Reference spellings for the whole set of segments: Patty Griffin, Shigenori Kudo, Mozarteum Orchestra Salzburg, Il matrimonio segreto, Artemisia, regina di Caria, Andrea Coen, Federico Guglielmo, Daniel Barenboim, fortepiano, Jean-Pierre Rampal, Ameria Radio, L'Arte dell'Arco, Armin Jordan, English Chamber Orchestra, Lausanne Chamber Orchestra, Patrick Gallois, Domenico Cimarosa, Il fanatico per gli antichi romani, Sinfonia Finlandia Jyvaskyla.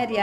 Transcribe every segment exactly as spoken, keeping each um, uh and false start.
Ameria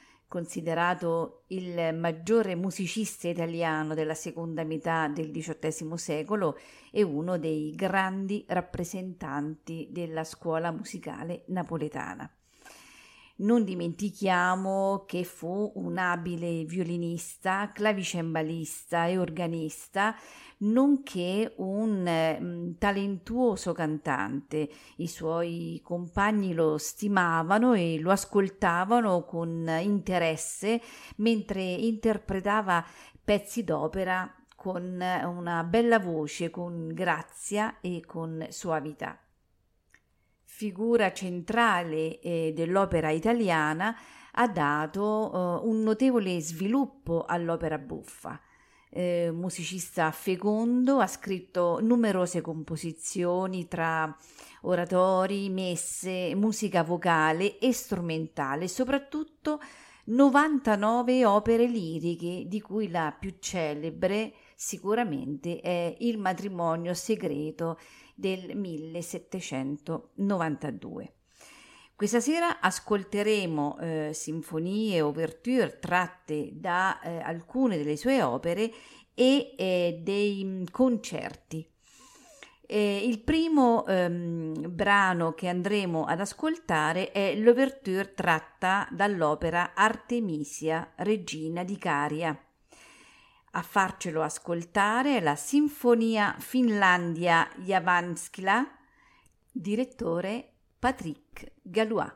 considerato il maggiore musicista italiano della seconda metà del diciottesimo secolo e uno dei grandi rappresentanti della scuola musicale napoletana. Non dimentichiamo che fu un abile violinista, clavicembalista e organista, nonché un talentuoso cantante. I suoi compagni lo stimavano e lo ascoltavano con interesse mentre interpretava pezzi d'opera con una bella voce, con grazia e con suavità. Figura centrale eh, dell'opera italiana, ha dato eh, un notevole sviluppo all'opera buffa. Eh, musicista fecondo, ha scritto numerose composizioni tra oratori, messe, musica vocale e strumentale, soprattutto novantanove opere liriche, di cui la più celebre sicuramente è Il matrimonio segreto del millesettecentonovantadue. Questa sera ascolteremo eh, sinfonie e ouverture tratte da eh, alcune delle sue opere e eh, dei concerti. Eh, il primo ehm, brano che andremo ad ascoltare è l'ouverture tratta dall'opera Artemisia, regina di Caria. A farcelo ascoltare la Sinfonia Finlandia Jyvaskyla, direttore Patrick Gallois.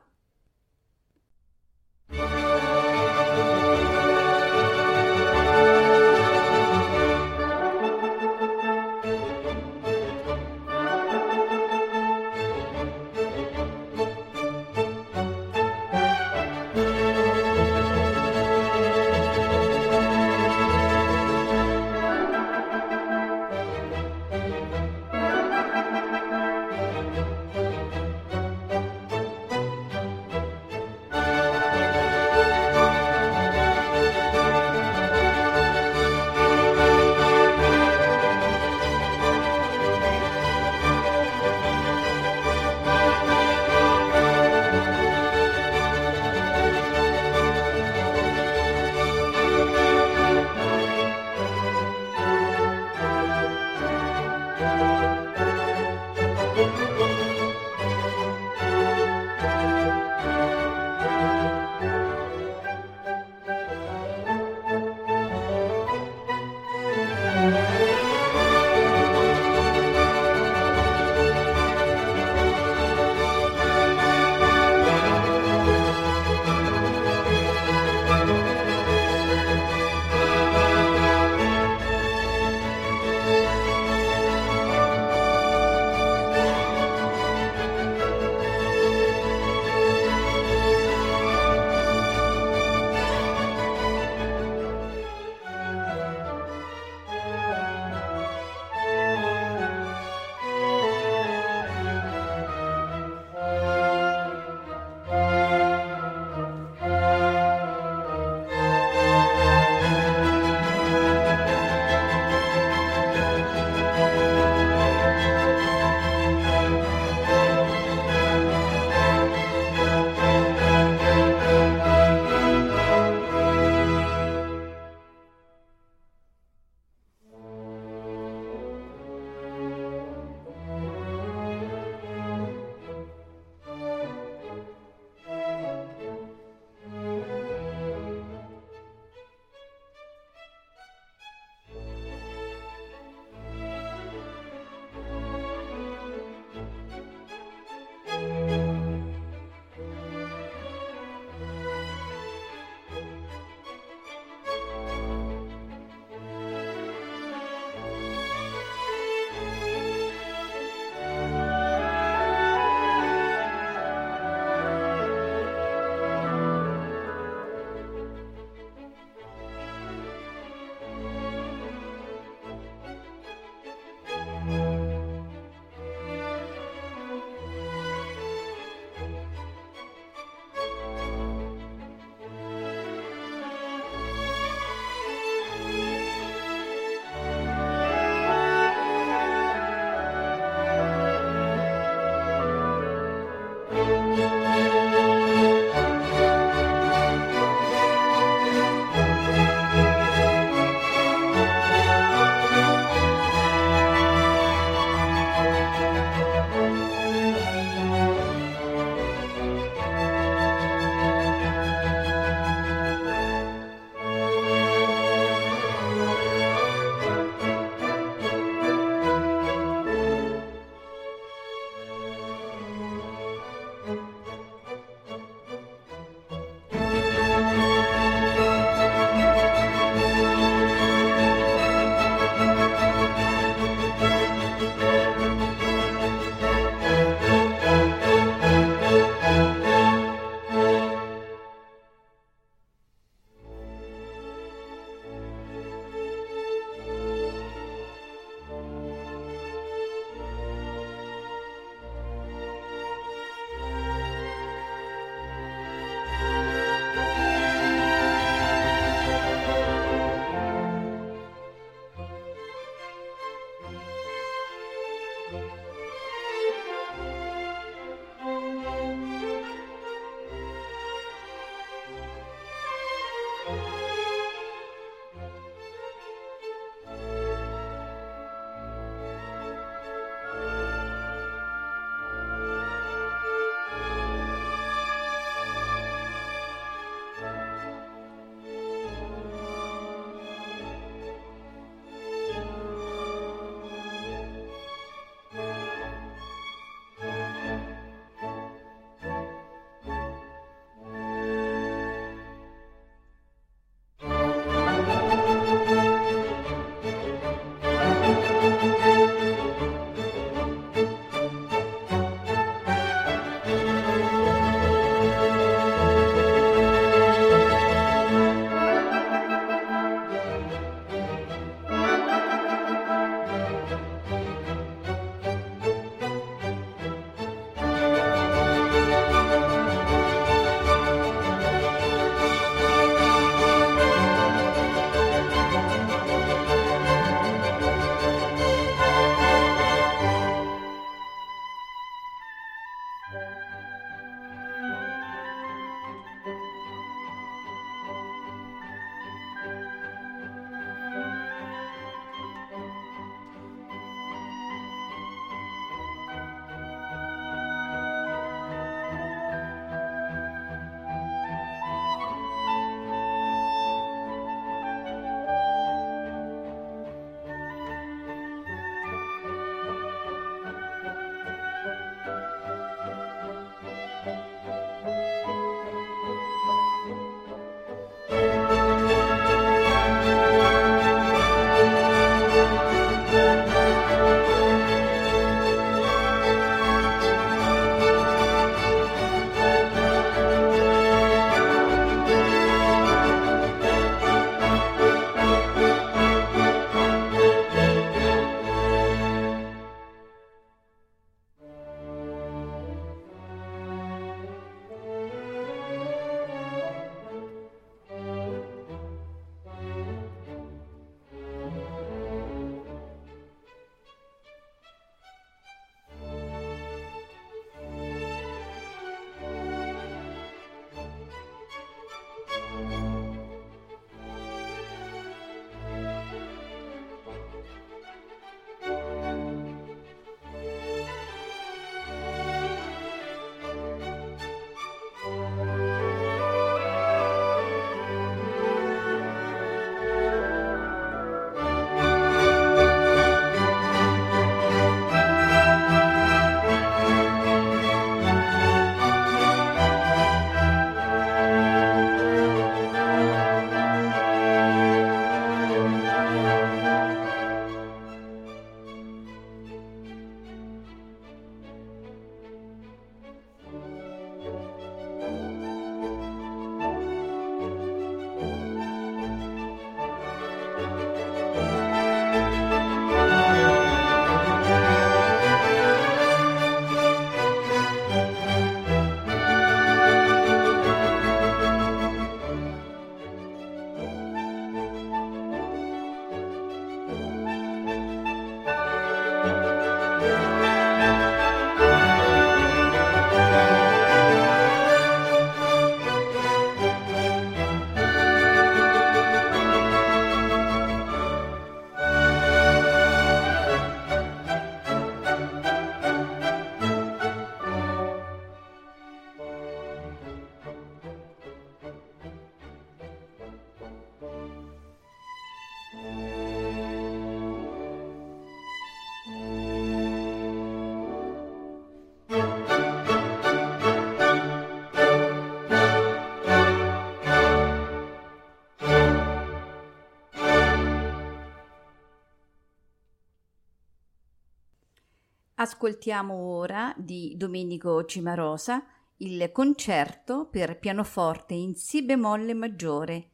Ascoltiamo ora di Domenico Cimarosa il concerto per pianoforte in si bemolle maggiore.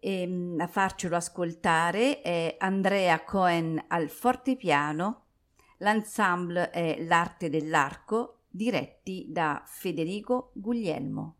E a farcelo ascoltare è Andrea Coen al fortepiano, l'ensemble è L'Arte dell'Arco, diretti da Federico Guglielmo.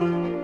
Thank you.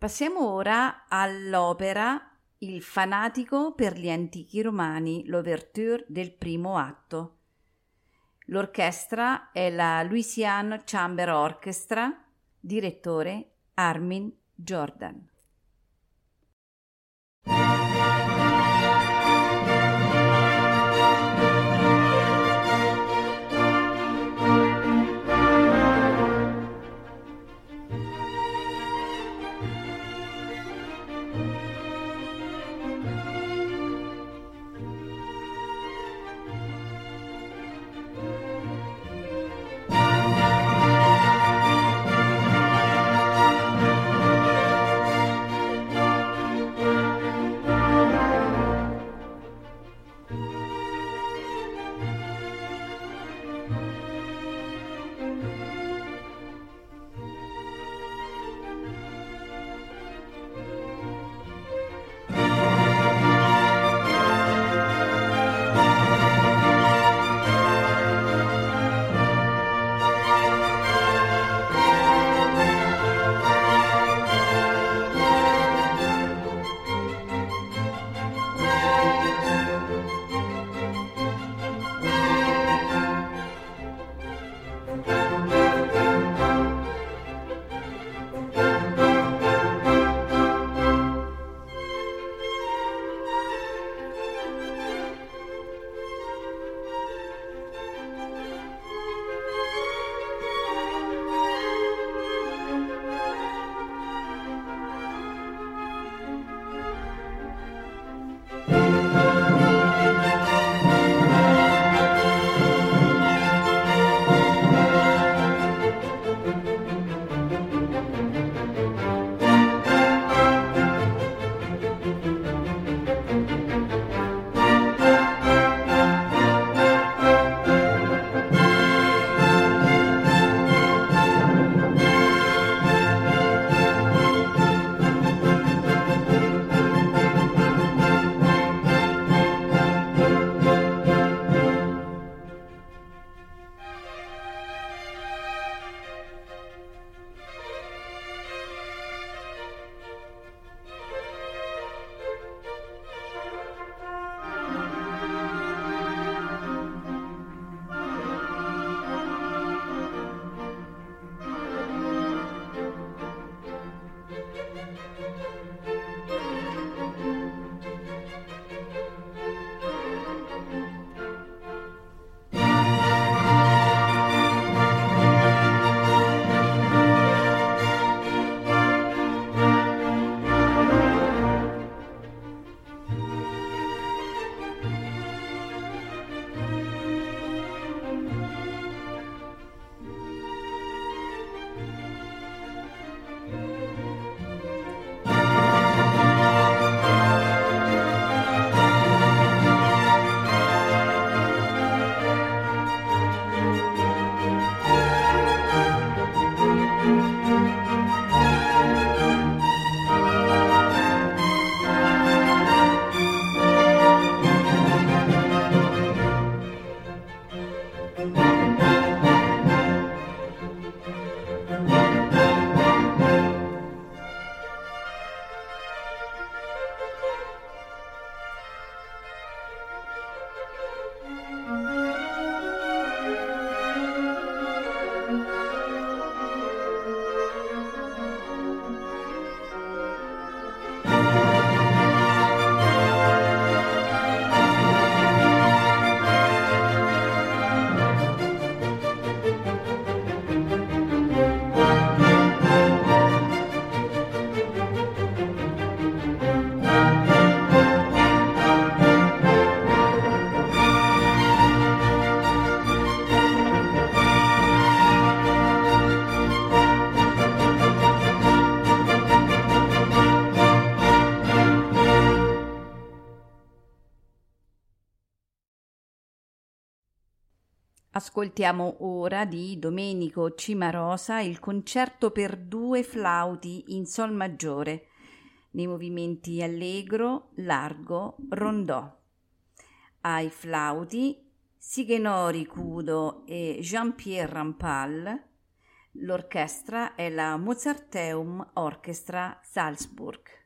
Passiamo ora all'opera Il fanatico per gli antichi romani, l'ouverture del primo atto. L'orchestra è la Lausanne Chamber Orchestra, direttore Armin Jordan. Ascoltiamo ora di Domenico Cimarosa il concerto per due flauti in sol maggiore, nei movimenti allegro, largo, rondò. Ai flauti Shigenori Kudo e Jean-Pierre Rampal, L'orchestra è la Mozarteum Orchestra Salzburg.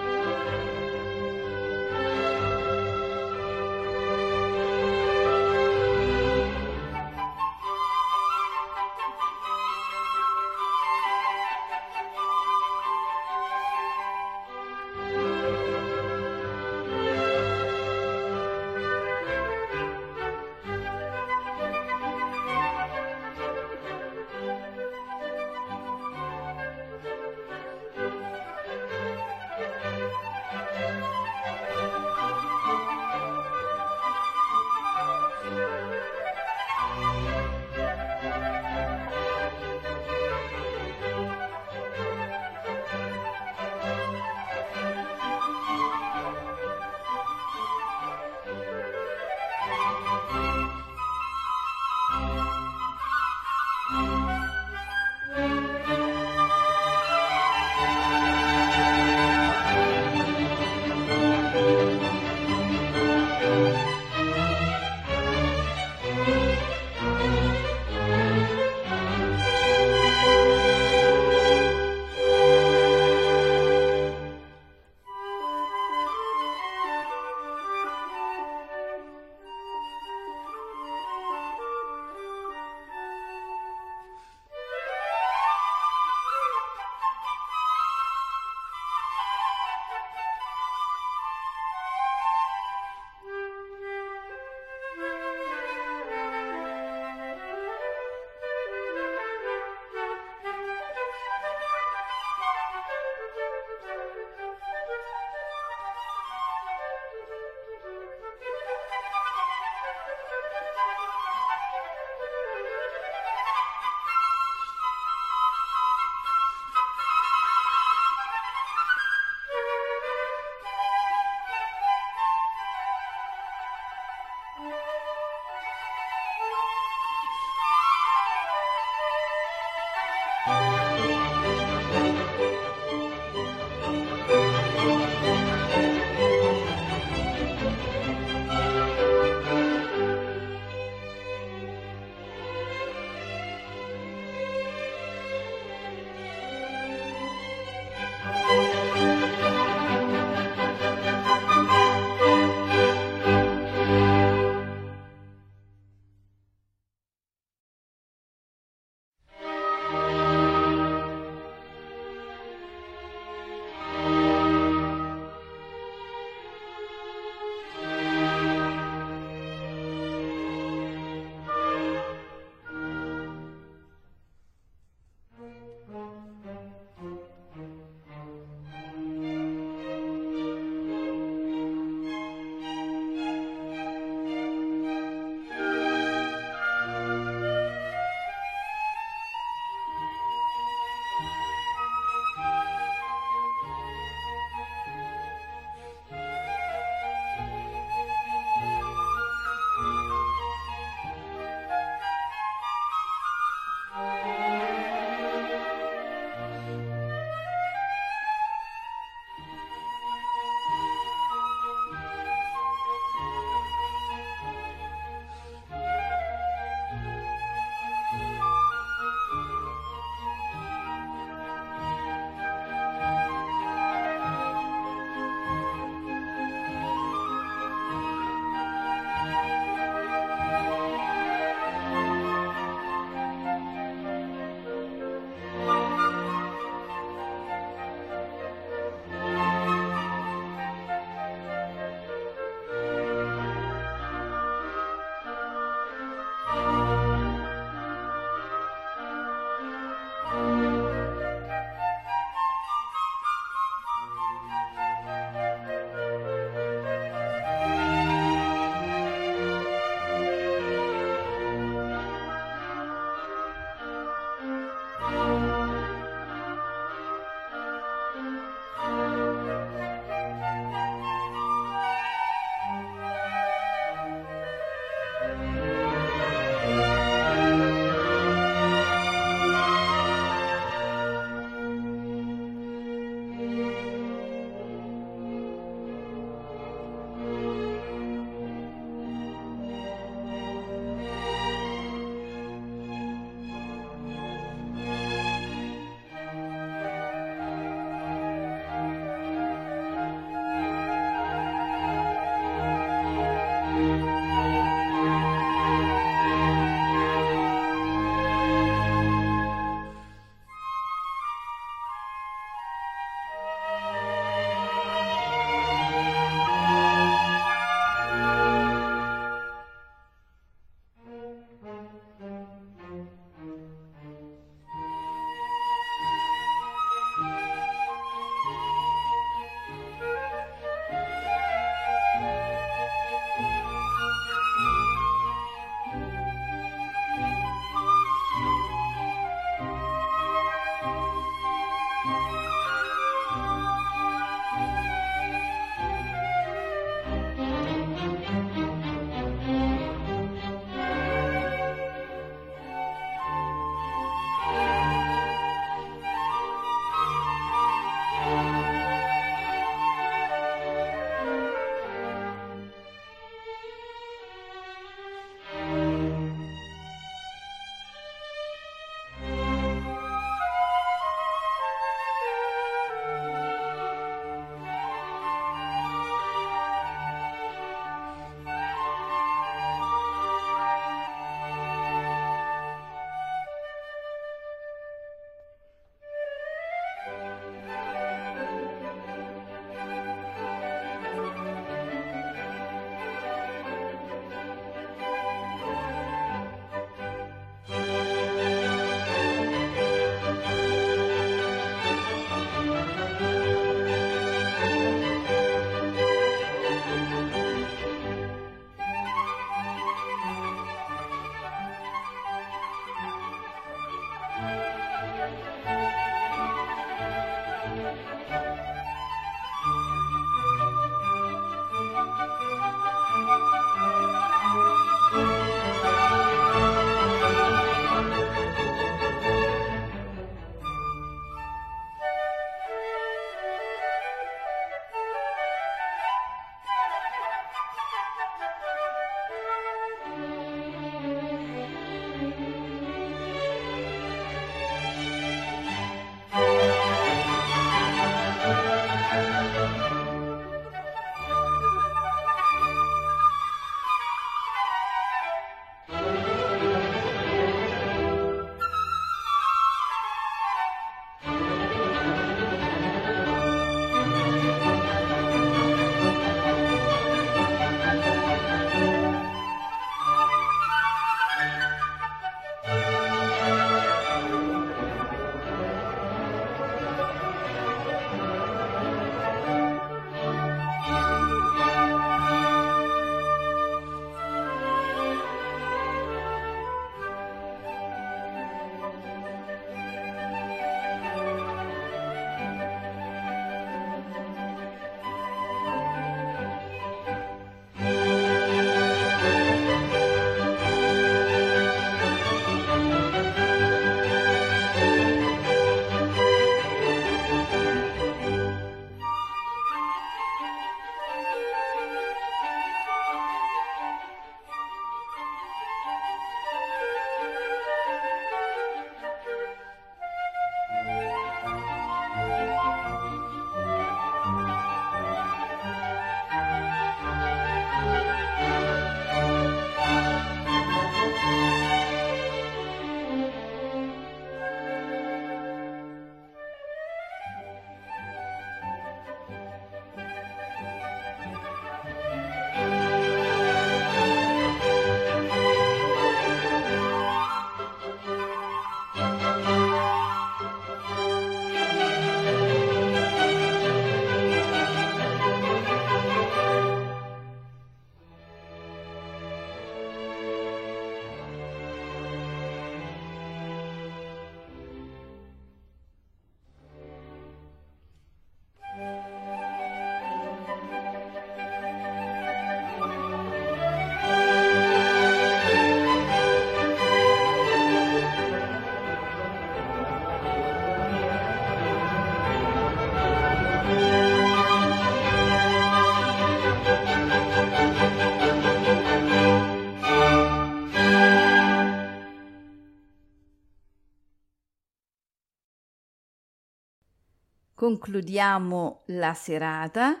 Concludiamo la serata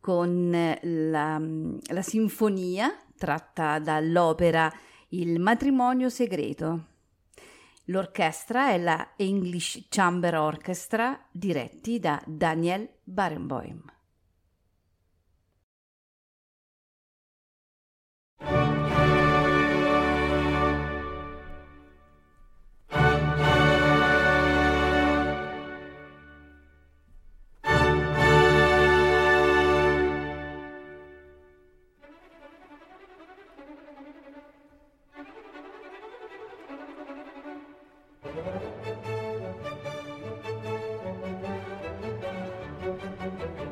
con la, la sinfonia tratta dall'opera Il matrimonio segreto. L'orchestra è la English Chamber Orchestra, diretti da Daniel Barenboim.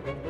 Thank you.